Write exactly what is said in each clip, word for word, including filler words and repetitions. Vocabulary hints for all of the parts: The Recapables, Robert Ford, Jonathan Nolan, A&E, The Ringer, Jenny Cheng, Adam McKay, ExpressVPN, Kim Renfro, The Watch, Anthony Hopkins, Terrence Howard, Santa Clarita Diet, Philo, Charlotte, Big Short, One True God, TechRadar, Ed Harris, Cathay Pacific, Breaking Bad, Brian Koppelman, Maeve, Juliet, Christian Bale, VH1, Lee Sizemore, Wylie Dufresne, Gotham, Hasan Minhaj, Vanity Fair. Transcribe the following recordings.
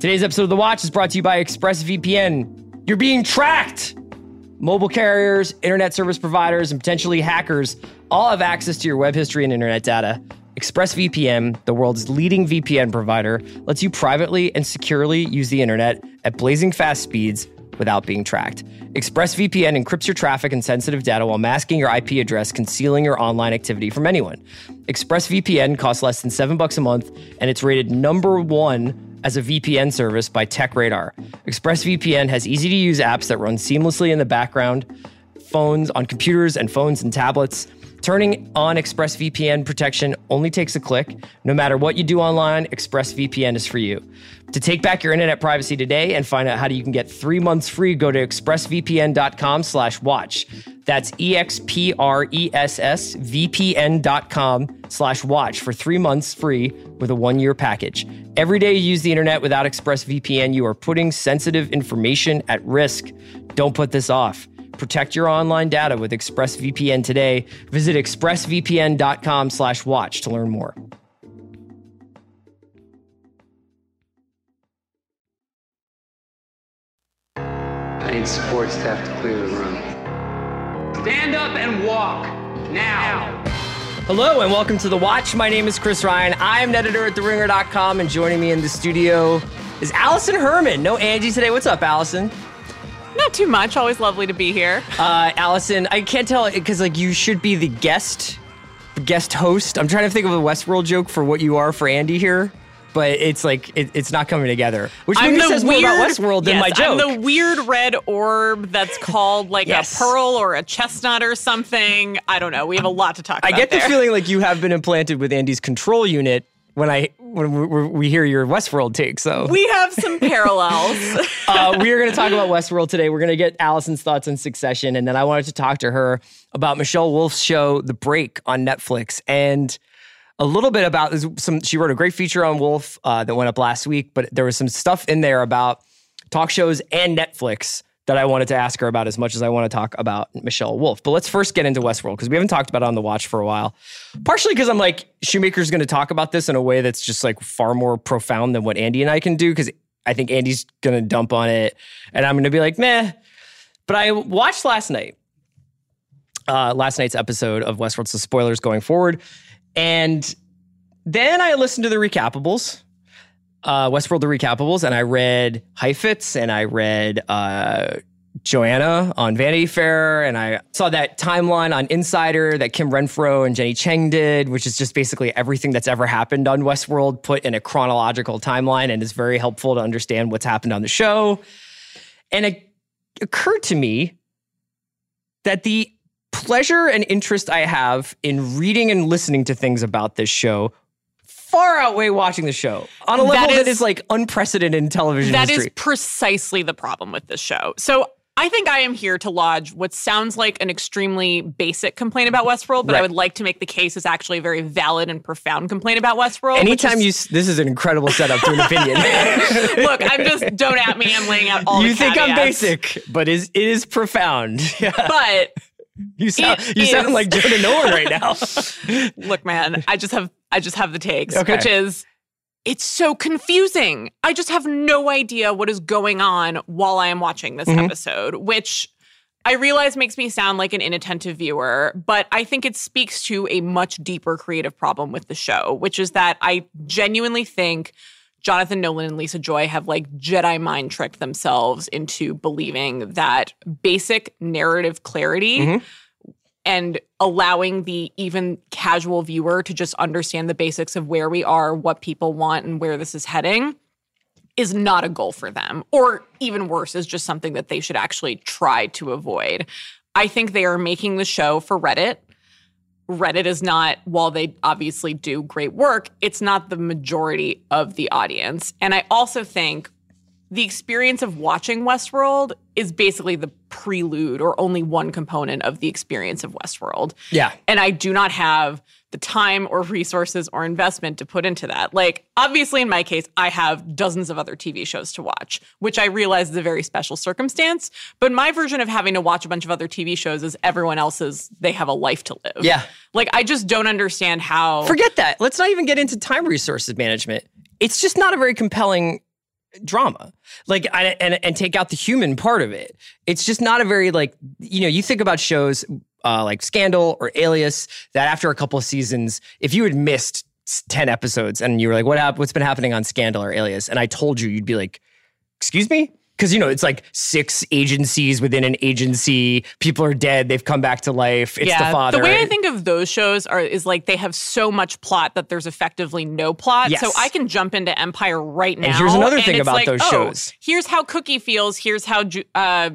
Today's episode of The Watch is brought to you by ExpressVPN. You're being tracked! Mobile carriers, internet service providers, and potentially hackers all have access to your web history and internet data. ExpressVPN, the world's leading V P N provider, lets you privately and securely use the internet at blazing fast speeds without being tracked. ExpressVPN encrypts your traffic and sensitive data while masking your I P address, concealing your online activity from anyone. ExpressVPN costs less than seven bucks a month, and it's rated number one as a V P N service by TechRadar. ExpressVPN has easy-to-use apps that run seamlessly in the background, phones on computers and phones and tablets. Turning on ExpressVPN protection only takes a click. No matter what you do online, ExpressVPN is for you. To take back your internet privacy today and find out how you can get three months free, go to expressvpn.com slash watch. That's E-X-P-R-E-S-S-V-P-N.com slash watch for three months free with a one-year package. Every day you use the internet without ExpressVPN, you are putting sensitive information at risk. Don't put this off. Protect your online data with ExpressVPN today. Visit expressvpn.com slash watch to learn more. I need support staff to clear the room. Stand up and walk now. Hello and welcome to The Watch. My name is Chris Ryan. I am an editor at the ringer dot com, and joining me in the studio is Allison Herman. No Angie today. What's up, Allison? Not too much. Always lovely to be here. Uh, Allison, I can't tell because like you should be the guest guest host. I'm trying to think of a Westworld joke for what you are for Andy here, but it's like it, it's not coming together. Which maybe says weird, more about Westworld than yes, my joke. I'm the weird red orb that's called like yes. a pearl or a chestnut or something. I don't know. We have a lot to talk about. I get the there. feeling like you have been implanted with Andy's control unit when I when we hear your Westworld take, so we have some parallels. uh, we are going to talk about Westworld today. We're going to get Allison's thoughts on Succession, and then I wanted to talk to her about Michelle Wolf's show, The Break, on Netflix, and a little bit about some. She wrote a great feature on Wolf uh, that went up last week, but there was some stuff in there about talk shows and Netflix that I wanted to ask her about as much as I want to talk about Michelle Wolf. But let's first get into Westworld, because we haven't talked about it on The Watch for a while. Partially because I'm like, Shoemaker's going to talk about this in a way that's just like far more profound than what Andy and I can do, because I think Andy's going to dump on it, and I'm going to be like, meh. But I watched last night, uh, last night's episode of Westworld, so spoilers going forward. And then I listened to The Recapables, Uh, Westworld, The Recapables, and I read Heifetz, and I read uh, Joanna on Vanity Fair, and I saw that timeline on Insider that Kim Renfro and Jenny Cheng did, which is just basically everything that's ever happened on Westworld put in a chronological timeline, and is very helpful to understand what's happened on the show. And it occurred to me that the pleasure and interest I have in reading and listening to things about this show far outweigh watching the show on a level that is, that is like unprecedented in television history. That is precisely the problem with this show. So I think I am here to lodge what sounds like an extremely basic complaint about Westworld, but right. I would like to make the case is actually a very valid and profound complaint about Westworld. Anytime is, you, this is an incredible setup to an opinion. Look, I'm just, don't at me. I'm laying out all you the caveats. You think I'm basic, but is it is profound. Yeah. But you sound you is. sound like Jonathan Nolan right now. Look, man, I just have. I just have the takes, okay. Which is, it's so confusing. I just have no idea what is going on while I am watching this mm-hmm. episode, which I realize makes me sound like an inattentive viewer, but I think it speaks to a much deeper creative problem with the show, which is that I genuinely think Jonathan Nolan and Lisa Joy have like Jedi mind tricked themselves into believing that basic narrative clarity mm-hmm. and allowing the even casual viewer to just understand the basics of where we are, what people want, and where this is heading is not a goal for them. Or even worse, is just something that they should actually try to avoid. I think they are making the show for Reddit. Reddit is not, while they obviously do great work, it's not the majority of the audience. And I also think the experience of watching Westworld is basically the prelude or only one component of the experience of Westworld. Yeah. And I do not have the time or resources or investment to put into that. Like, obviously, in my case, I have dozens of other T V shows to watch, which I realize is a very special circumstance. But my version of having to watch a bunch of other T V shows is everyone else's, they have a life to live. Yeah. Like, I just don't understand how. Forget that. Let's not even get into time resources management. It's just not a very compelling drama, like, I, and and take out the human part of it. It's just not a very, like, you know, you think about shows uh, like Scandal or Alias that after a couple of seasons, if you had missed ten episodes and you were like, what hap- what's been happening on Scandal or Alias? And I told you, you'd be like, excuse me? Because, you know, it's like six agencies within an agency. People are dead. They've come back to life. It's yeah, the father. The way I think of those shows are is like they have so much plot that there's effectively no plot. Yes. So I can jump into Empire right now. And here's another thing about like, those oh, shows. Here's how Cookie feels. Here's how... Uh,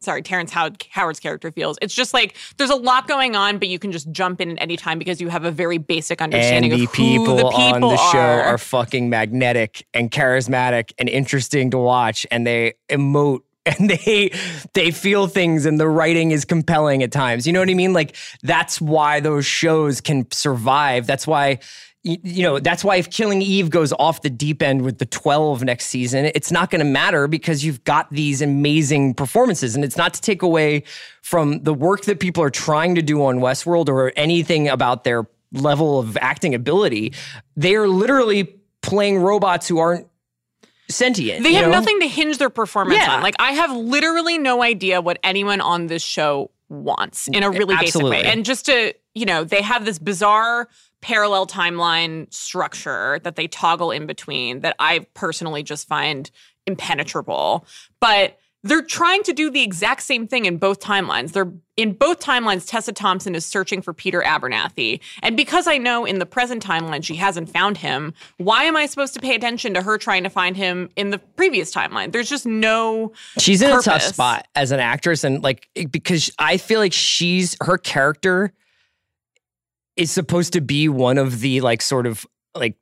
Sorry, Terrence Howard, Howard's character feels. It's just like there's a lot going on, but you can just jump in at any time because you have a very basic understanding of who the people are. And the people on the show are fucking magnetic and charismatic and interesting to watch, and they emote and they they feel things, and the writing is compelling at times. You know what I mean? Like that's why those shows can survive. That's why. You know, that's why if Killing Eve goes off the deep end with the twelve next season, it's not going to matter because you've got these amazing performances. And it's not to take away from the work that people are trying to do on Westworld or anything about their level of acting ability. They are literally playing robots who aren't sentient. They have know? nothing to hinge their performance yeah. on. Like, I have literally no idea what anyone on this show wants in a really Absolutely. basic way. And just to, you know, they have this bizarre... parallel timeline structure that they toggle in between that I personally just find impenetrable. But they're trying to do the exact same thing in both timelines. They're in both timelines, Tessa Thompson is searching for Peter Abernathy. And because I know in the present timeline she hasn't found him, why am I supposed to pay attention to her trying to find him in the previous timeline? There's just no She's in purpose. a tough spot as an actress, and like because I feel like she's her character is supposed to be one of the like sort of like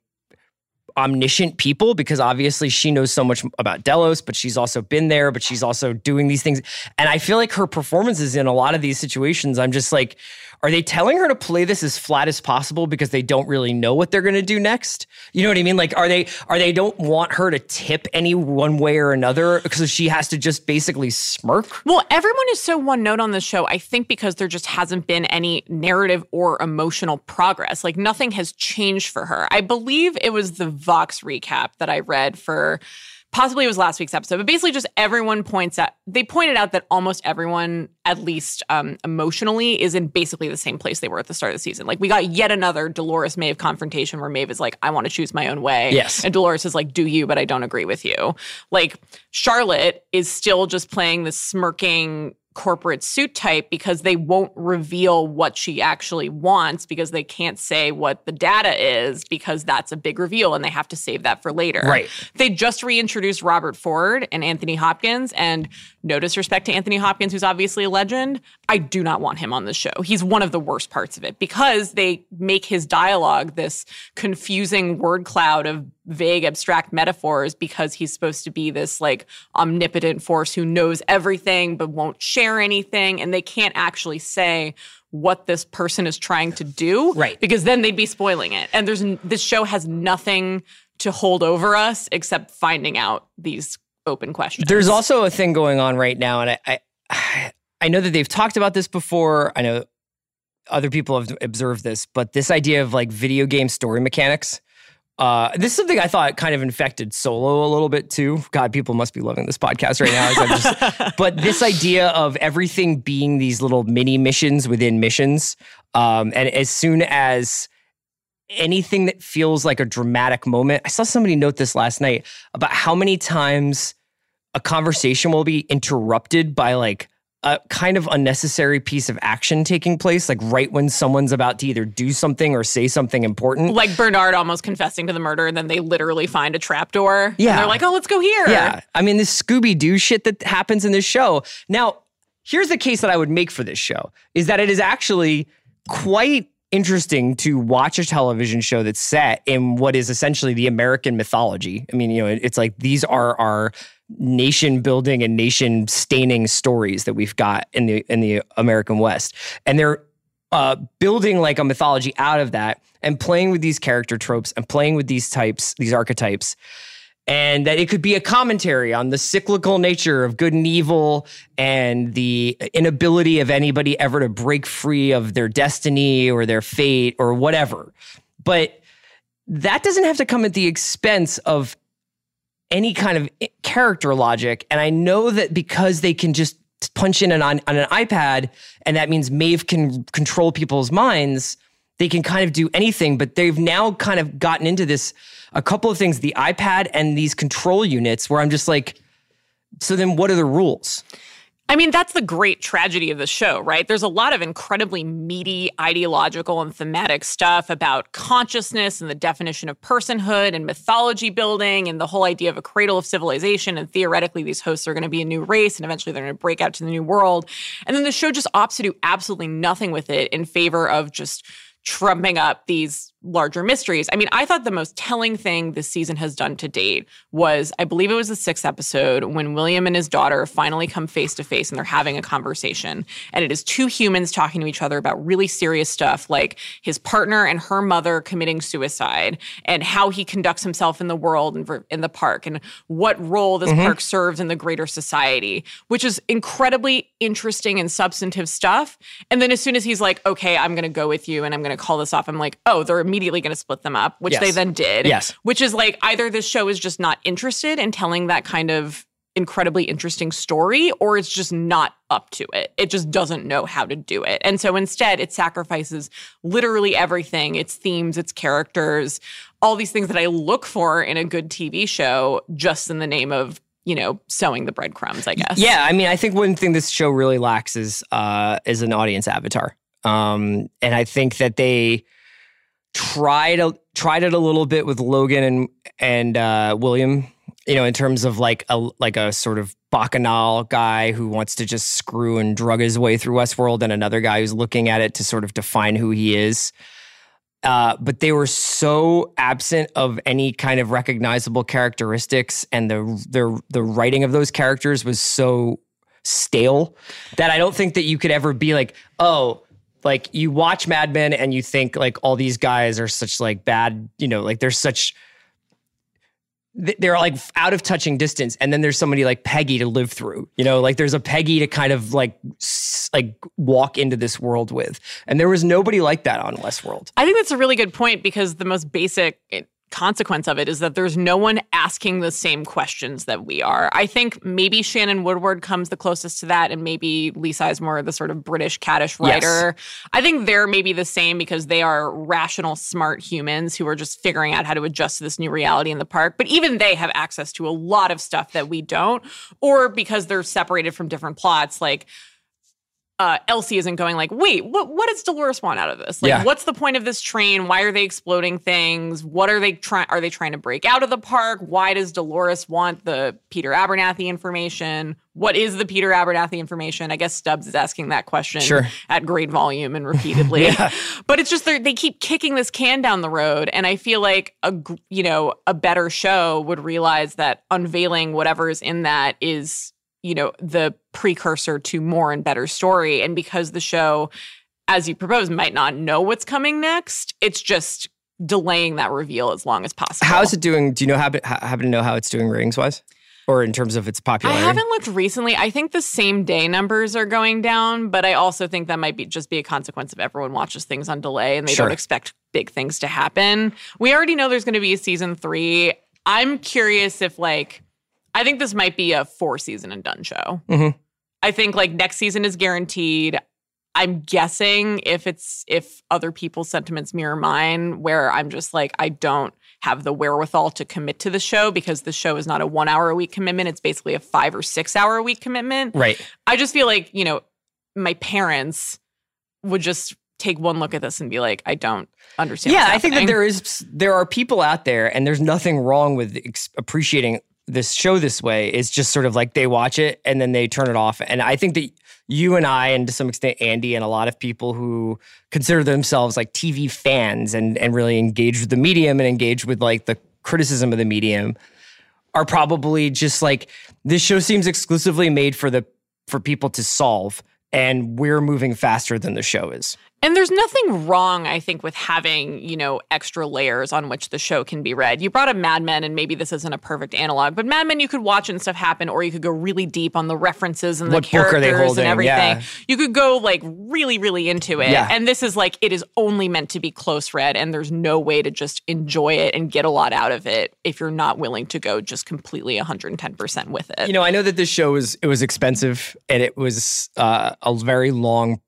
omniscient people because obviously she knows so much about Delos, but she's also been there, but she's also doing these things. And I feel like her performances in a lot of these situations, I'm just like, are they telling her to play this as flat as possible because they don't really know what they're going to do next? You know what I mean? Like, are they, are they don't want her to tip any one way or another because she has to just basically smirk? Well, everyone is so one note on this show, I think, because there just hasn't been any narrative or emotional progress. Like, nothing has changed for her. I believe it was the Vox recap that I read for... Possibly it was last week's episode, but basically just everyone points out, they pointed out that almost everyone, at least um, emotionally, is in basically the same place they were at the start of the season. Like, we got yet another Dolores Maeve confrontation where Maeve is like, I want to choose my own way. Yes. And Dolores is like, do you, but I don't agree with you. Like, Charlotte is still just playing the smirking corporate suit type because they won't reveal what she actually wants because they can't say what the data is because that's a big reveal and they have to save that for later. Right. They just reintroduced Robert Ford and Anthony Hopkins, and no disrespect to Anthony Hopkins, who's obviously a legend, I do not want him on this show. He's one of the worst parts of it because they make his dialogue this confusing word cloud of vague, abstract metaphors because he's supposed to be this, like, omnipotent force who knows everything but won't share anything, and they can't actually say what this person is trying to do, right? Because then they'd be spoiling it. And there's this show has nothing to hold over us except finding out these open questions. There's also a thing going on right now, and I, I, I know that they've talked about this before. I know other people have observed this, but this idea of, like, video game story mechanics. Uh, this is something I thought kind of infected Solo a little bit too. God, people must be loving this podcast right now. I'm just, but this idea of everything being these little mini missions within missions. Um, and as soon as anything that feels like a dramatic moment, I saw somebody note this last night about how many times a conversation will be interrupted by, like, a kind of unnecessary piece of action taking place, like right when someone's about to either do something or say something important. Like Bernard almost confessing to the murder, and then they literally find a trapdoor. Yeah. And they're like, oh, let's go here. Yeah. I mean, this Scooby-Doo shit that happens in this show. Now, here's the case that I would make for this show, is that it is actually quite interesting to watch a television show that's set in what is essentially the American mythology. I mean, you know, it's like these are our nation building and nation staining stories that we've got in the in the American West. And they're uh, building like a mythology out of that and playing with these character tropes and playing with these types, these archetypes. And that it could be a commentary on the cyclical nature of good and evil and the inability of anybody ever to break free of their destiny or their fate or whatever. But that doesn't have to come at the expense of any kind of character logic. And I know that because they can just punch in an, on, on an iPad, and that means Maeve can control people's minds, they can kind of do anything. But they've now kind of gotten into this, a couple of things, the iPad and these control units, where I'm just like, so then what are the rules? I mean, that's the great tragedy of the show, right? There's a lot of incredibly meaty ideological and thematic stuff about consciousness and the definition of personhood and mythology building and the whole idea of a cradle of civilization. And theoretically, these hosts are going to be a new race and eventually they're going to break out to the new world. And then the show just opts to do absolutely nothing with it in favor of just trumping up these larger mysteries. I mean, I thought the most telling thing this season has done to date was, I believe it was the sixth episode, when William and his daughter finally come face to face and they're having a conversation. And it is two humans talking to each other about really serious stuff, like his partner and her mother committing suicide and how he conducts himself in the world and in the park and what role this mm-hmm. park serves in the greater society, which is incredibly interesting and substantive stuff. And then as soon as he's like, okay, I'm going to go with you and I'm going to call this off, I'm like, oh, they're immediately going to split them up, which yes. they then did. Yes. Which is like, either this show is just not interested in telling that kind of incredibly interesting story, or it's just not up to it. It just doesn't know how to do it. And so instead, it sacrifices literally everything, its themes, its characters, all these things that I look for in a good T V show, just in the name of, you know, sowing the breadcrumbs, I guess. Yeah, I mean, I think one thing this show really lacks is, uh, is an audience avatar. Um, and I think that they... Tried a, tried it a little bit with Logan and and uh, William, you know, in terms of like a like a sort of bacchanal guy who wants to just screw and drug his way through Westworld, and another guy who's looking at it to sort of define who he is. Uh, but they were so absent of any kind of recognizable characteristics, and the the the writing of those characters was so stale that I don't think that you could ever be like, oh. Like, you watch Mad Men and you think, like, all these guys are such, like, bad, you know, like, they're such, they're, like, out of touching distance. And then there's somebody like Peggy to live through, you know, like, there's a Peggy to kind of, like, like walk into this world with. And there was nobody like that on Westworld. I think that's a really good point, because the most basic... It- consequence of it is that there's no one asking the same questions that we are. I think maybe Shannon Woodward comes the closest to that, and maybe Lee Sizemore, the sort of British caddish writer. Yes. I think they're maybe the same, because they are rational, smart humans who are just figuring out how to adjust to this new reality in the park. But even they have access to a lot of stuff that we don't, or because they're separated from different plots, like Uh, Elsie isn't going like, wait, what what does Dolores want out of this? Like, yeah. What's the point of this train? Why are they exploding things? What are they trying? Are they trying to break out of the park? Why does Dolores want the Peter Abernathy information? What is the Peter Abernathy information? I guess Stubbs is asking that question sure. at great volume and repeatedly. yeah. But it's just they keep kicking this can down the road. And I feel like, a you know, a better show would realize that unveiling whatever is in that is, you know, the precursor to more and better story. And because the show, as you propose, might not know what's coming next, it's just delaying that reveal as long as possible. How is it doing? Do you know happen, happen to know how it's doing ratings-wise? Or in terms of its popularity? I haven't looked recently. I think the same day numbers are going down, but I also think that might be just be a consequence of everyone watches things on delay and they sure. don't expect big things to happen. We already know there's going to be a season three. I'm curious if, like, I think this might be a four-season and done show. Mm-hmm. I think, like, next season is guaranteed. I'm guessing if it's if other people's sentiments mirror mine, where I'm just like, I don't have the wherewithal to commit to the show, because the show is not a one-hour-a-week commitment. It's basically a five- or six-hour-a-week commitment. Right. I just feel like, you know, my parents would just take one look at this and be like, I don't understand Yeah, I think that there is there are people out there, and there's nothing wrong with ex- appreciating this show this way. Is just sort of like they watch it and then they turn it off. And I think that you and I, and to some extent Andy, and a lot of people who consider themselves like T V fans and, and really engage with the medium and engage with like the criticism of the medium, are probably just like, this show seems exclusively made for the for people to solve, and we're moving faster than the show is. And there's nothing wrong, I think, with having, you know, extra layers on which the show can be read. You brought up Mad Men, and maybe this isn't a perfect analog, but Mad Men you could watch and stuff happen, or you could go really deep on the references and the what characters book are they holding? And everything. Yeah. You could go, like, really, really into it. Yeah. And this is, like, it is only meant to be close read, and there's no way to just enjoy it and get a lot out of it if you're not willing to go just completely one hundred ten percent with it. You know, I know that this show was, it was expensive, and it was uh, a very long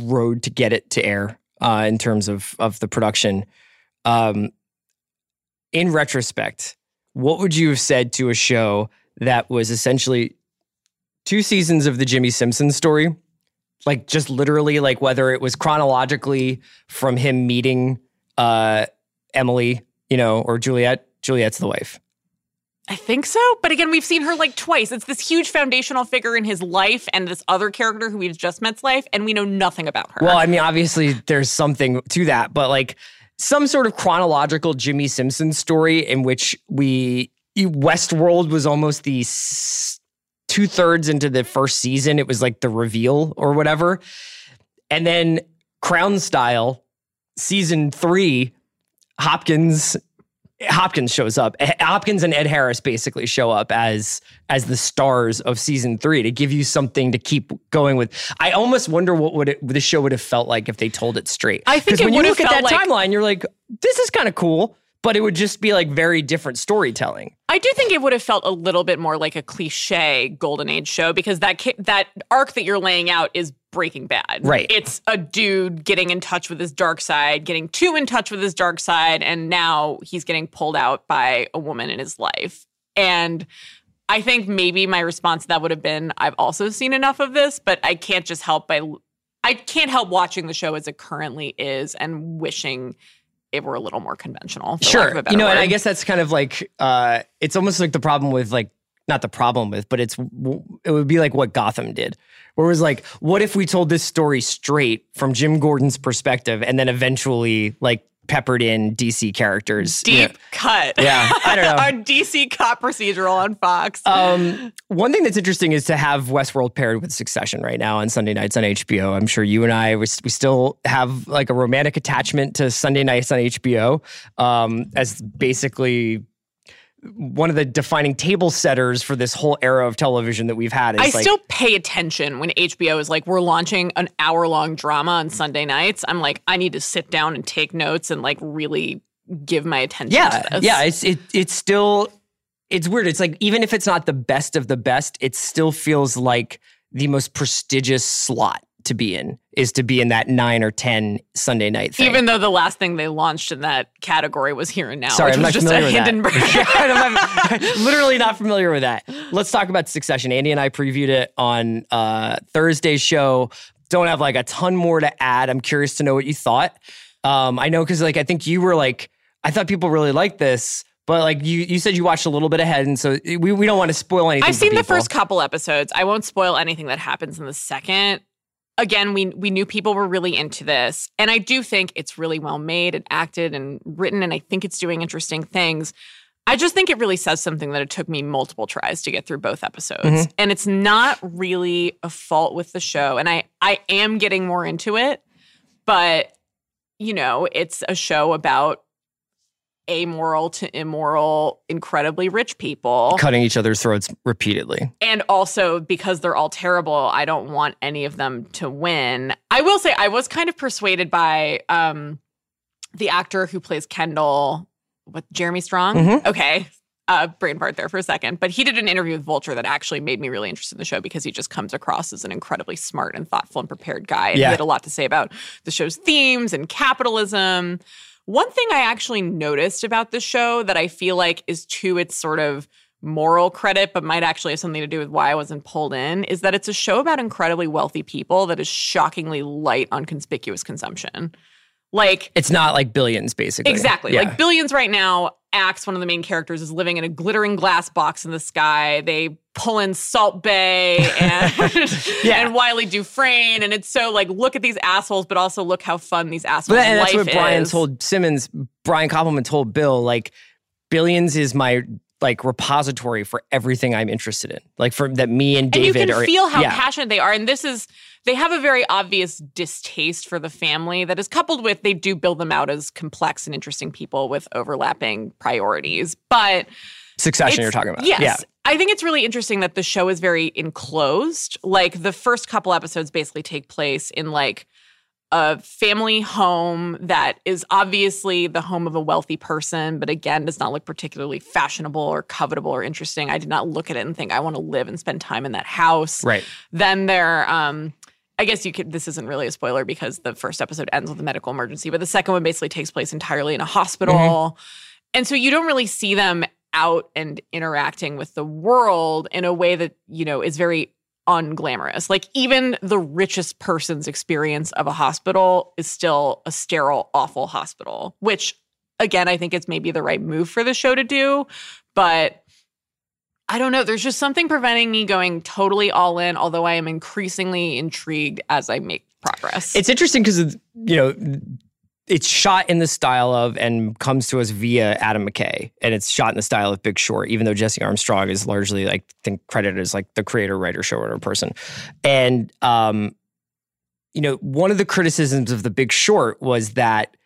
road to get it to air uh, in terms of of the production. Um, in retrospect, what would you have said to a show that was essentially two seasons of the Jimmy Simpson story? Like, just literally, like, whether it was chronologically from him meeting uh, Emily, you know, or Juliet. Juliet's the wife. I think so. But again, we've seen her like twice. It's this huge foundational figure in his life and this other character who we've just met's life, and we know nothing about her. Well, I mean, obviously there's something to that, but like some sort of chronological Jimmy Simpson story in which we, Westworld was almost the two thirds into the first season. It was like the reveal or whatever. And then Crown Style, season three, Hopkins... Hopkins shows up. Hopkins and Ed Harris basically show up as as the stars of season three to give you something to keep going with. I almost wonder what would it, the show would have felt like if they told it straight. I think when you look at that like- timeline, you're like, this is kind of cool. But it would just be like very different storytelling. I do think it would have felt a little bit more like a cliche golden age show because that ca- that arc that you're laying out is Breaking Bad. Right. It's a dude getting in touch with his dark side, getting too in touch with his dark side, and now he's getting pulled out by a woman in his life. And I think maybe my response to that would have been, I've also seen enough of this, but I can't just help by, I can't help watching the show as it currently is and wishing it were a little more conventional. Sure. You know, word. And I guess that's kind of like, uh, it's almost like the problem with like, not the problem with, but it's, it would be like what Gotham did, where it was like, what if we told this story straight from Jim Gordon's perspective and then eventually like peppered in D C characters? Deep you know. Cut. Yeah. I don't know. Our D C cop procedural on Fox. Um, one thing that's interesting is to have Westworld paired with Succession right now on Sunday nights on H B O. I'm sure you and I, we, we still have like a romantic attachment to Sunday nights on H B O um, as basically one of the defining table setters for this whole era of television that we've had. Is I like, still pay attention when H B O is like, we're launching an hour-long drama on Sunday nights. I'm like, I need to sit down and take notes and like really give my attention yeah, to this. Yeah, it's, it, it's still, it's weird. It's like, even if it's not the best of the best, it still feels like the most prestigious slot to be in, is to be in that nine or ten Sunday night thing. Even though the last thing they launched in that category was Here and Now. Sorry, I'm not familiar with that. Literally not familiar with that. Let's talk about Succession. Andy and I previewed it on uh, Thursday's show. Don't have like a ton more to add. I'm curious to know what you thought. Um, I know because like I think you were like, I thought people really liked this. But like you, you said you watched a little bit ahead, and so we, we don't want to spoil anything. I've seen the first couple episodes. I won't spoil anything that happens in the second. Again, we we knew people were really into this. And I do think it's really well made and acted and written, and I think it's doing interesting things. I just think it really says something that it took me multiple tries to get through both episodes. Mm-hmm. And it's not really a fault with the show. And I, I am getting more into it, but, you know, it's a show about amoral to immoral, incredibly rich people. Cutting each other's throats repeatedly. And also, because they're all terrible, I don't want any of them to win. I will say, I was kind of persuaded by um, the actor who plays Kendall, with Jeremy Strong? Mm-hmm. Okay. Uh, brain fart there for a second. But he did an interview with Vulture that actually made me really interested in the show because he just comes across as an incredibly smart and thoughtful and prepared guy. And yeah. He had a lot to say about the show's themes and capitalism. One thing I actually noticed about the show that I feel like is to its sort of moral credit, but might actually have something to do with why I wasn't pulled in, is that it's a show about incredibly wealthy people that is shockingly light on conspicuous consumption. Like, it's not like Billions, basically. Exactly. Yeah. Like Billions right now, Axe, one of the main characters, is living in a glittering glass box in the sky. They pull in Salt Bae and, yeah. and Wiley Dufresne. And it's so like, look at these assholes, but also look how fun these assholes life is. And that's what Brian told Simmons, Brian Koppelman told Bill, like, Billions is my like repository for everything I'm interested in. Like for that me and David are— And you can are, feel how yeah. passionate they are. And this is, they have a very obvious distaste for the family that is coupled with, they do build them out as complex and interesting people with overlapping priorities. But— Succession you're talking about. Yes. Yeah. I think it's really interesting that the show is very enclosed. Like the first couple episodes basically take place in like a family home that is obviously the home of a wealthy person, but again, does not look particularly fashionable or covetable or interesting. I did not look at it and think, I want to live and spend time in that house. Right. Then there, um, I guess you could, this isn't really a spoiler because the first episode ends with a medical emergency, but the second one basically takes place entirely in a hospital. Mm-hmm. And so you don't really see them out and interacting with the world in a way that, you know, is very unglamorous. Like even the richest person's experience of a hospital is still a sterile, awful hospital, which again, I think it's maybe the right move for the show to do, but I don't know. There's just something preventing me going totally all in, although I am increasingly intrigued as I make progress. It's interesting because, you know, it's shot in the style of and comes to us via Adam McKay. And it's shot in the style of Big Short, even though Jesse Armstrong is largely, like, I think, credited as, like, the creator, writer, showrunner person. And, um, you know, one of the criticisms of The Big Short was that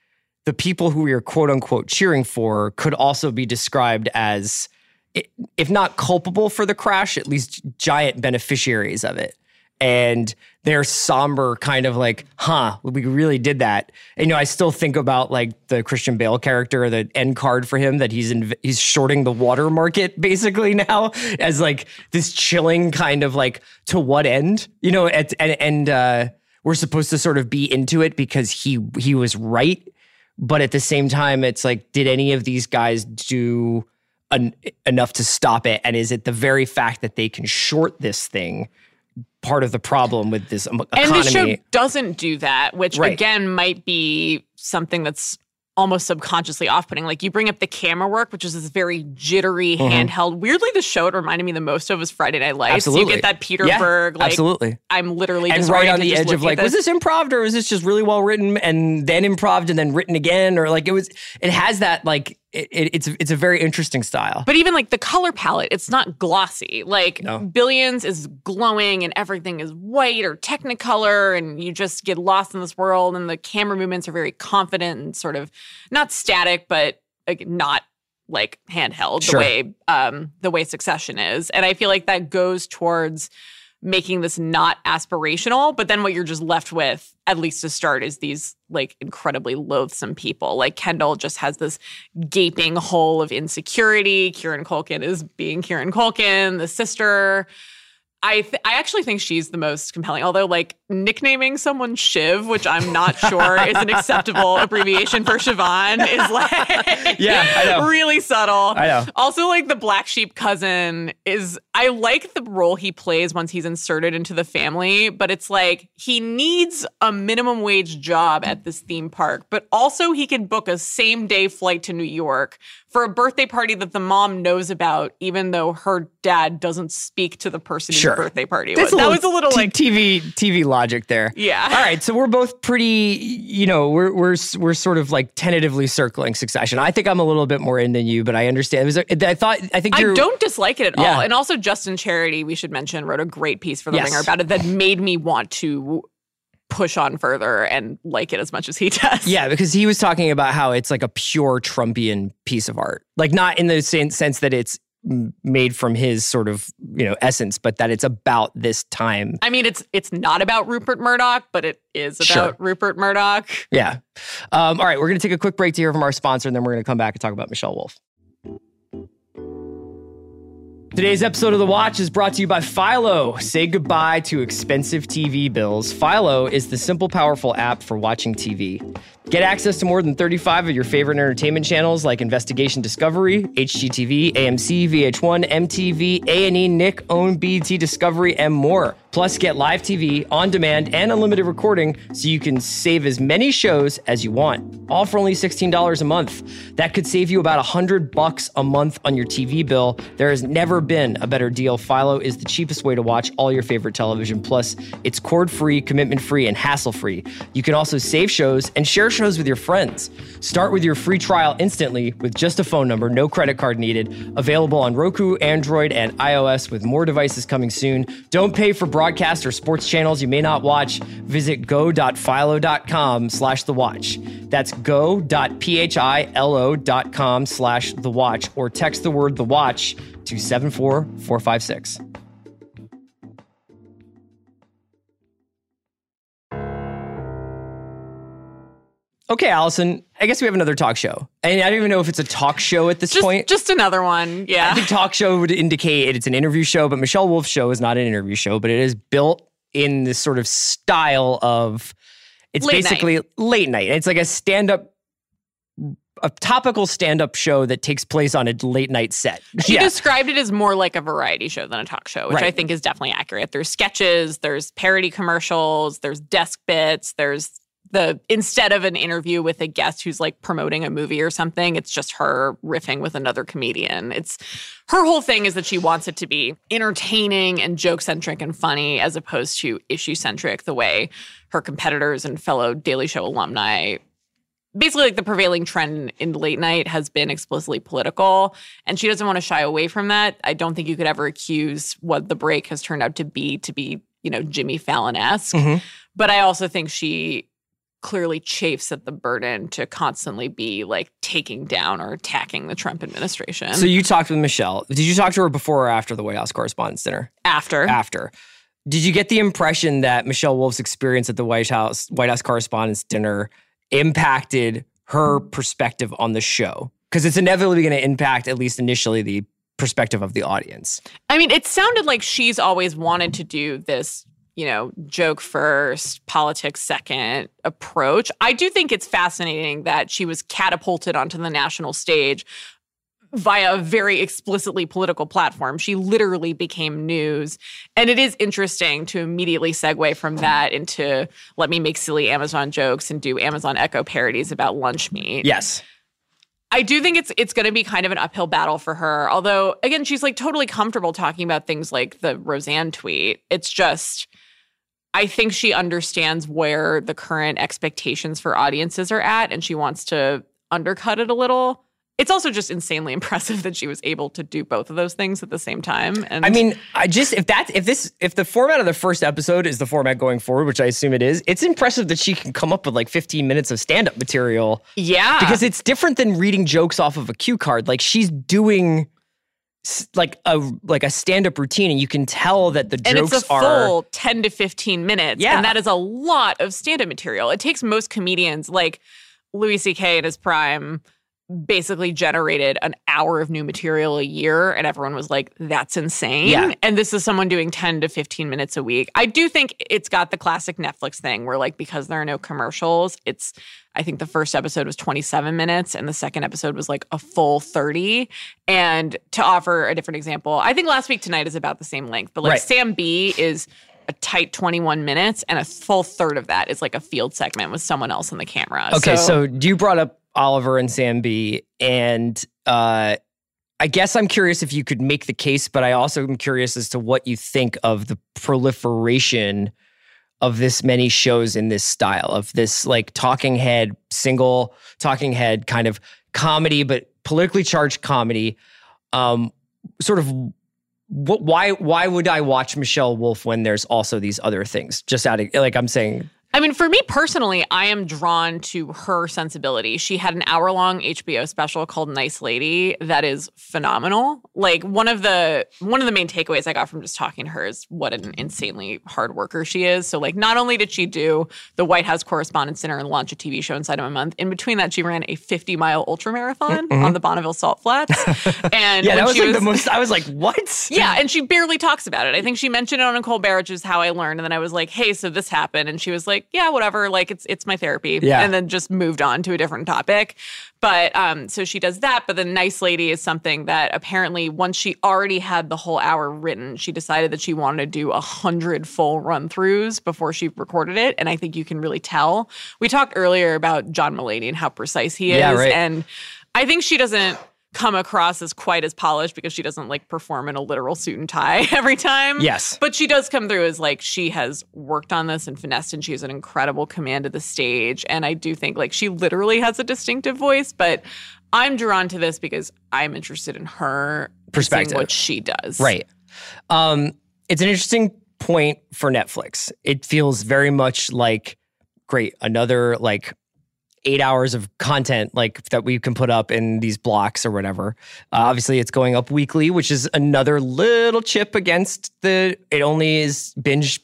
the people who we are, quote, unquote, cheering for could also be described as, if not culpable for the crash, at least giant beneficiaries of it. And their somber kind of like, huh, we really did that. And, you know, I still think about like the Christian Bale character, the end card for him that he's in, he's shorting the water market basically now as like this chilling kind of like, to what end, you know, at, and, and uh, we're supposed to sort of be into it because he, he was right. But at the same time, it's like, did any of these guys do en- enough to stop it? And is it the very fact that they can short this thing part of the problem with this economy? And the show doesn't do that, which right. again might be something that's almost subconsciously off-putting. Like you bring up the camera work, which is this very jittery, mm-hmm. handheld. Weirdly, the show it reminded me the most of was Friday Night Lights. Absolutely. So you get that Peter yeah, Berg. Like, absolutely. I'm literally and just right on the edge of like, this. Was this improv or was this just really well written and then improv and then written again? Or like it was, it has that like, it, it, it's it's a very interesting style. But even like the color palette, it's not glossy. Like no. Billions is glowing and everything is white or Technicolor and you just get lost in this world and the camera movements are very confident and sort of not static, but like, not like handheld sure. the way um, the way Succession is. And I feel like that goes towards making this not aspirational, but then what you're just left with, at least to start, is these like incredibly loathsome people. Like Kendall just has this gaping hole of insecurity. Kieran Culkin is being Kieran Culkin, the sister. I th- I actually think she's the most compelling, although like nicknaming someone Shiv, which I'm not sure is an acceptable abbreviation for Siobhan, is like yeah, I know. Really subtle. I know. Also like the black sheep cousin is, I like the role he plays once he's inserted into the family, but it's like he needs a minimum wage job at this theme park, but also he can book a same day flight to New York for a birthday party that the mom knows about, even though her dad doesn't speak to the person sure. whose birthday party was. That was a little t- like T V T V logic there. Yeah. All right. So we're both pretty, you know, we're we're we're sort of like tentatively circling Succession. I think I'm a little bit more in than you, but I understand. It was a, I thought I think I don't dislike it at yeah. all. And also Justin Charity, we should mention, wrote a great piece for The yes. Ringer about it that made me want to push on further and like it as much as he does. Yeah, because he was talking about how it's like a pure Trumpian piece of art. Like not in the same sense that it's made from his sort of, you know, essence, but that it's about this time. I mean, it's it's not about Rupert Murdoch, but it is about sure. Rupert Murdoch. Yeah. Um, all right, we're going to take a quick break to hear from our sponsor, and then we're going to come back and talk about Michelle Wolf. Today's episode of The Watch is brought to you by Philo. Say goodbye to expensive T V bills. Philo is the simple, powerful app for watching T V. Get access to more than thirty-five of your favorite entertainment channels like Investigation Discovery, H G T V, A M C, V H one, M T V, A and E, Nick, OWN, B E T, Discovery, and more. Plus, get live T V, on demand, and unlimited recording so you can save as many shows as you want, all for only sixteen dollars a month. That could save you about one hundred bucks a month on your T V bill. There has never been a better deal. Philo is the cheapest way to watch all your favorite television. Plus, it's cord-free, commitment-free, and hassle-free. You can also save shows and share shows with your friends. Start with your free trial instantly with just a phone number, no credit card needed. Available on Roku, Android, and iOS with more devices coming soon. Don't pay for broadcast Broadcast or sports channels you may not watch. Visit go.philo.com slash the watch. That's go.philo.com slash the watch, or text the word the watch to seven four four five six. Okay, Allison, I guess we have another talk show. And I don't even know if it's a talk show at this just, point. Just another one, yeah. I think talk show would indicate it's an interview show, but Michelle Wolf's show is not an interview show, but it is built in this sort of style of, it's late basically night. late night. It's like a stand-up, a topical stand-up show that takes place on a late night set. She yeah. described it as more like a variety show than a talk show, which right. I think is definitely accurate. There's sketches, there's parody commercials, there's desk bits, there's... The instead of an interview with a guest who's like promoting a movie or something, it's just her riffing with another comedian. It's her whole thing is that she wants it to be entertaining and joke-centric and funny as opposed to issue-centric, the way her competitors and fellow Daily Show alumni. Basically, like, the prevailing trend in late night has been explicitly political, and she doesn't want to shy away from that. I don't think you could ever accuse what The Break has turned out to be to be, you know, Jimmy Fallon-esque. Mm-hmm. But I also think she clearly chafes at the burden to constantly be like taking down or attacking the Trump administration. So you talked with Michelle. Did you talk to her before or after the White House Correspondents' Dinner? After. After. Did you get the impression that Michelle Wolf's experience at the White House White House Correspondents' Dinner impacted her perspective on the show? Because it's inevitably going to impact, at least initially, the perspective of the audience. I mean, it sounded like she's always wanted to do this, you know, joke first, politics second approach. I do think it's fascinating that she was catapulted onto the national stage via a very explicitly political platform. She literally became news. And it is interesting to immediately segue from that into let me make silly Amazon jokes and do Amazon Echo parodies about lunch meat. Yes. I do think it's it's going to be kind of an uphill battle for her. Although, again, she's like totally comfortable talking about things like the Roseanne tweet. It's just... I think she understands where the current expectations for audiences are at, and she wants to undercut it a little. It's also just insanely impressive that she was able to do both of those things at the same time. And I mean, I just if that's if this if the format of the first episode is the format going forward, which I assume it is, it's impressive that she can come up with like fifteen minutes of stand-up material. Yeah, because it's different than reading jokes off of a cue card. Like she's doing like a like a stand-up routine, and you can tell that the jokes are... And it's a full ten to fifteen minutes, yeah. And that is a lot of stand-up material. It takes most comedians, like Louis C K in his prime, basically generated an hour of new material a year, and everyone was like, that's insane. Yeah. And this is someone doing ten to fifteen minutes a week. I do think it's got the classic Netflix thing where, like, because there are no commercials, it's... I think the first episode was twenty-seven minutes and the second episode was like a full thirty. And to offer a different example, I think Last Week Tonight is about the same length, but like right. Sam B is a tight twenty-one minutes and a full third of that is like a field segment with someone else in the camera. Okay, so, so you brought up Oliver and Sam B, and uh, I guess I'm curious if you could make the case, but I also am curious as to what you think of the proliferation of this many shows in this style, of this like talking head, single talking head kind of comedy, but politically charged comedy. Um, sort of, what, why why would I watch Michelle Wolf when there's also these other things? Just out of, like I'm saying... I mean, for me personally, I am drawn to her sensibility. She had an hour-long H B O special called Nice Lady that is phenomenal. Like, one of the one of the main takeaways I got from just talking to her is what an insanely hard worker she is. So, like, not only did she do the White House Correspondents' Dinner and launch a T V show inside of a month, in between that, she ran a fifty-mile ultramarathon mm-hmm. on the Bonneville Salt Flats. And yeah, that was, she like was the most, I was like, what? Yeah, and she barely talks about it. I think she mentioned it on Nicole Barrage's How I Learned, and then I was like, hey, so this happened. And she was like, like, yeah, whatever, like it's it's my therapy. Yeah. And then just moved on to a different topic. But um, so she does that. But the nice lady is something that apparently once she already had the whole hour written, she decided that she wanted to do a hundred full run-throughs before she recorded it. And I think you can really tell. We talked earlier about John Mulaney and how precise he is. Yeah, right. And I think she doesn't come across as quite as polished because she doesn't like perform in a literal suit and tie every time. Yes. But she does come through as like she has worked on this and finessed, and she has an incredible command of the stage. And I do think like she literally has a distinctive voice, but I'm drawn to this because I'm interested in her perspective, seeing what she does. Right. Um, it's an interesting point for Netflix. It feels very much like, great, another like eight hours of content like that we can put up in these blocks or whatever. Uh, obviously, it's going up weekly, which is another little chip against the, it only is binge,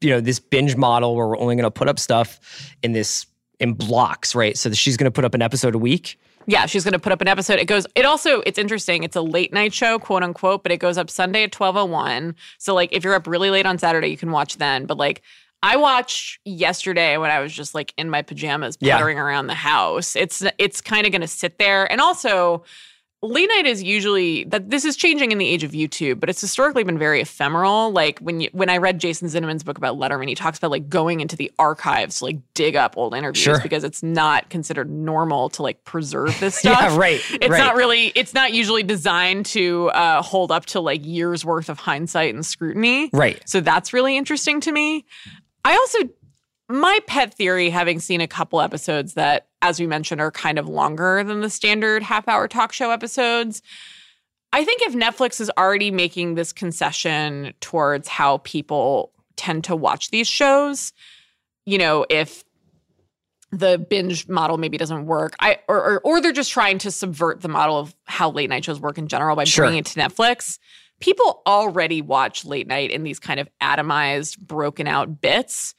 you know, this binge model where we're only going to put up stuff in this, in blocks, right? So she's going to put up an episode a week. Yeah, she's going to put up an episode. It goes, it also, it's interesting. It's a late night show, quote unquote, but it goes up Sunday at twelve oh one. So like if you're up really late on Saturday, you can watch then. But like, I watched yesterday when I was just like in my pajamas puttering yeah. around the house. It's it's kind of going to sit there. And also, late night is usually, that this is changing in the age of YouTube, but it's historically been very ephemeral. Like when you, when I read Jason Zinnemann's book about Letterman, he talks about like going into the archives to like dig up old interviews sure. because it's not considered normal to like preserve this stuff. yeah, right. It's right. not really, it's not usually designed to uh, hold up to like years worth of hindsight and scrutiny. Right. So that's really interesting to me. I also, my pet theory, having seen a couple episodes that, as we mentioned, are kind of longer than the standard half-hour talk show episodes, I think if Netflix is already making this concession towards how people tend to watch these shows, you know, if the binge model maybe doesn't work, I or or, or they're just trying to subvert the model of how late-night shows work in general by sure. bringing it to Netflix— people already watch late night in these kind of atomized, broken out bits.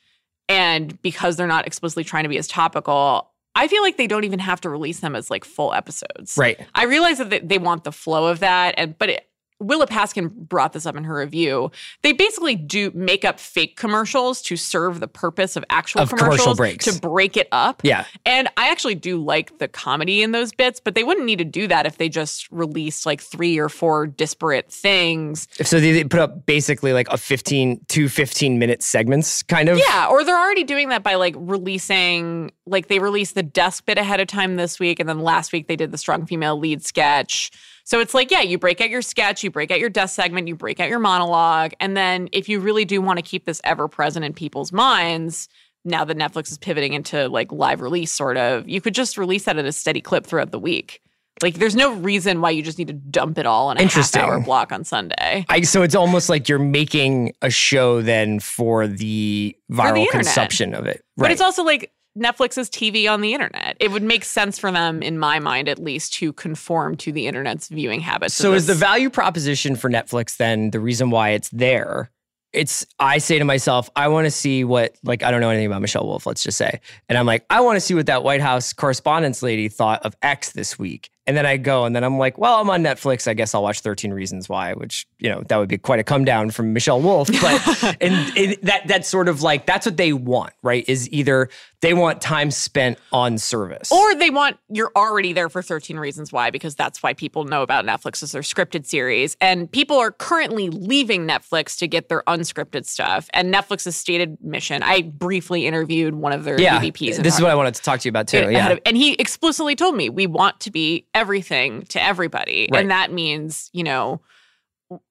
And because they're not explicitly trying to be as topical, I feel like they don't even have to release them as like full episodes. Right. I realize that they want the flow of that. And but it, Willa Paskin brought this up in her review. They basically do make up fake commercials to serve the purpose of actual of commercials commercial breaks. To break it up. Yeah. And I actually do like the comedy in those bits, but they wouldn't need to do that if they just released like three or four disparate things. So they put up basically like a fifteen, two fifteen-minute segments kind of? Yeah, or they're already doing that by like releasing, like they released the desk bit ahead of time this week, and then last week they did the strong female lead sketch. So it's like, yeah, you break out your sketch, you break out your desk segment, you break out your monologue. And then if you really do want to keep this ever present in people's minds, now that Netflix is pivoting into like live release sort of, you could just release that at a steady clip throughout the week. Like there's no reason why you just need to dump it all in a half hour block on Sunday. I, so it's almost like you're making a show then for the viral for the consumption of it. Right. But it's also like, Netflix's T V on the internet. It would make sense for them, in my mind at least, to conform to the internet's viewing habits. So is the value proposition for Netflix then the reason why it's there? It's, I say to myself, I want to see what, like, I don't know anything about Michelle Wolf, let's just say. And I'm like, I want to see what that White House correspondence lady thought of X this week. And then I go, and then I'm like, well, I'm on Netflix. I guess I'll watch thirteen Reasons Why, which, you know, that would be quite a come down from Michelle Wolf. But and it, that that's sort of like, that's what they want, right? Is either they want time spent on service. Or they want, you're already there for thirteen Reasons Why, because that's why people know about Netflix as their scripted series. And people are currently leaving Netflix to get their unscripted stuff. And Netflix's stated mission, I briefly interviewed one of their yeah, E V Ps. This is what I wanted to talk to you about too. And, yeah. and he explicitly told me, we want to be everything to everybody. Right. And that means, you know,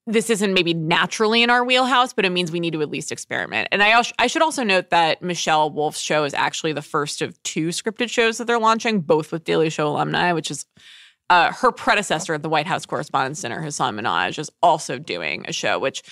this isn't maybe naturally in our wheelhouse, but it means we need to at least experiment. And I al- I should also note that Michelle Wolf's show is actually the first of two scripted shows that they're launching, both with Daily Show alumni, which is uh, her predecessor at the White House Correspondents' Dinner, Hasan Minhaj, is also doing a show, which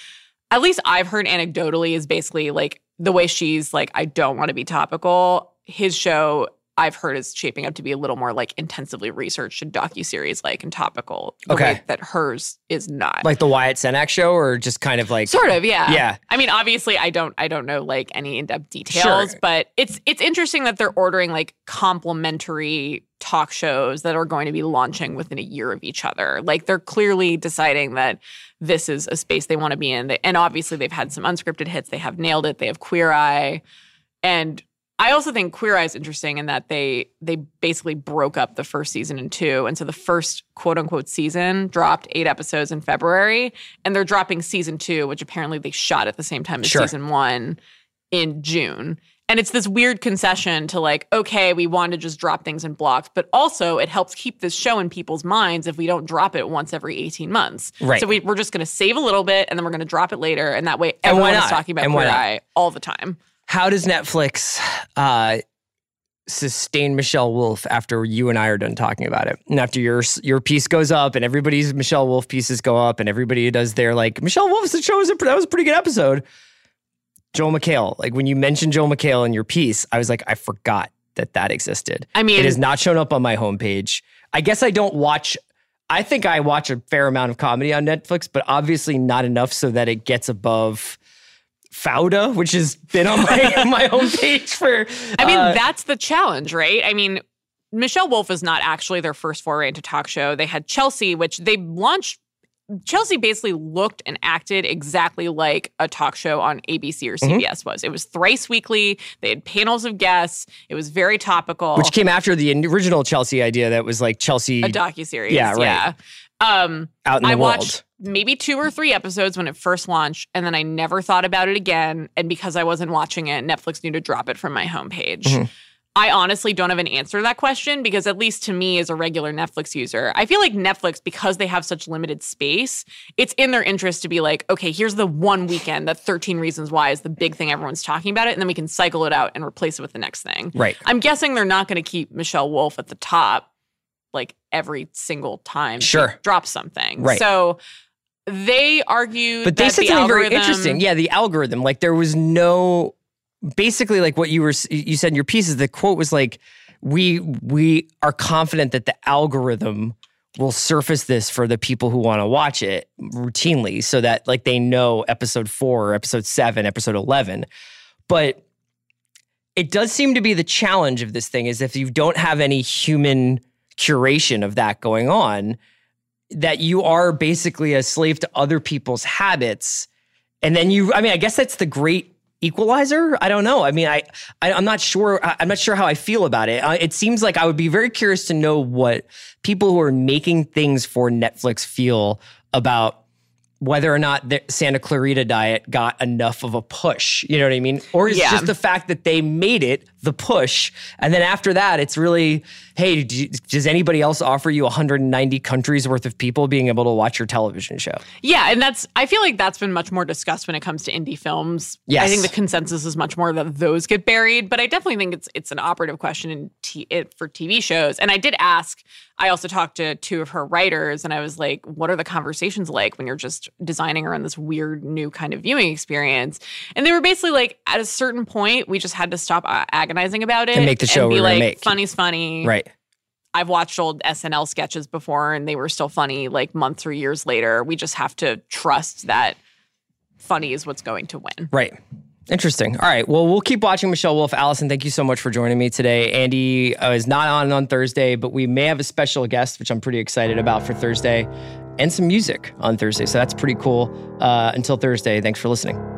at least I've heard anecdotally is basically like the way she's like, I don't want to be topical. His show I've heard is shaping up to be a little more like intensively researched and docuseries like and topical. Okay. That hers is not. Like the Wyatt Cenac show or just kind of like sort of, yeah. Yeah. I mean, obviously I don't I don't know like any in-depth details, sure. but it's it's interesting that they're ordering like complementary talk shows that are going to be launching within a year of each other. Like they're clearly deciding that this is a space they want to be in. And obviously they've had some unscripted hits. They have Nailed It, they have Queer Eye, and I also think Queer Eye is interesting in that they they basically broke up the first season in two. And so the first quote-unquote season dropped eight episodes in February. And they're dropping season two, which apparently they shot at the same time as sure. season one in June. And it's this weird concession to like, okay, we want to just drop things in blocks, but also it helps keep this show in people's minds if we don't drop it once every eighteen months. Right. So we, we're just going to save a little bit and then we're going to drop it later. And that way everyone is talking about Queer Eye all the time. How does Netflix uh, sustain Michelle Wolf after you and I are done talking about it? And after your your piece goes up and everybody's Michelle Wolf pieces go up and everybody does their like, Michelle Wolf's the show, was a, that was a pretty good episode. Joel McHale, like when you mentioned Joel McHale in your piece, I was like, I forgot that that existed. I mean, it has not shown up on my homepage. I guess I don't watch, I think I watch a fair amount of comedy on Netflix, but obviously not enough so that it gets above Fauda, which has been on my, my homepage for... Uh, I mean, that's the challenge, right? I mean, Michelle Wolf is not actually their first foray into talk show. They had Chelsea, which they launched... Chelsea basically looked and acted exactly like a talk show on A B C or C B S mm-hmm. was. It was thrice weekly. They had panels of guests. It was very topical. Which came after the original Chelsea idea that was like Chelsea... A docuseries. Yeah, right. Yeah. Um, Out in the I world. Watched maybe two or three episodes when it first launched, and then I never thought about it again. And because I wasn't watching it, Netflix knew to drop it from my homepage. Mm-hmm. I honestly don't have an answer to that question because at least to me as a regular Netflix user, I feel like Netflix, because they have such limited space, it's in their interest to be like, okay, here's the one weekend that thirteen Reasons Why is the big thing everyone's talking about it, and then we can cycle it out and replace it with the next thing. Right. I'm guessing they're not going to keep Michelle Wolf at the top like every single time sure. they drop something. Right. So they argued but they that said the something algorithm, very interesting. Yeah, the algorithm. Like there was no... Basically, like what you were, you said in your pieces, the quote was like, "We we are confident that the algorithm will surface this for the people who want to watch it routinely, so that like they know episode four, episode seven, episode eleven." But it does seem to be the challenge of this thing is if you don't have any human curation of that going on, that you are basically a slave to other people's habits, and then you. I mean, I guess that's the great. Equalizer? I don't know. I mean, I, I I'm not sure. I, I'm not sure how I feel about it. Uh, it seems like I would be very curious to know what people who are making things for Netflix feel about whether or not the Santa Clarita Diet got enough of a push. You know what I mean? Or it's yeah. just the fact that they made it the push, and then after that, it's really, hey, do you, does anybody else offer you one hundred ninety countries worth of people being able to watch your television show? Yeah, and that's, I feel like that's been much more discussed when it comes to indie films. Yes. I think the consensus is much more that those get buried, but I definitely think it's it's an operative question in t- it, for T V shows. And I did ask, I also talked to two of her writers, and I was like, what are the conversations like when you're just designing around this weird new kind of viewing experience? And they were basically like, at a certain point, we just had to stop uh, agonizing about it. And make the show we were going to make. Funny's funny. Right. I've watched old S N L sketches before and they were still funny like months or years later. We just have to trust that funny is what's going to win. Right. Interesting. All right. Well, we'll keep watching Michelle Wolf. Allison, thank you so much for joining me today. Andy uh, is not on on Thursday, but we may have a special guest, which I'm pretty excited about for Thursday, and some music on Thursday. So that's pretty cool. Uh, until Thursday, thanks for listening.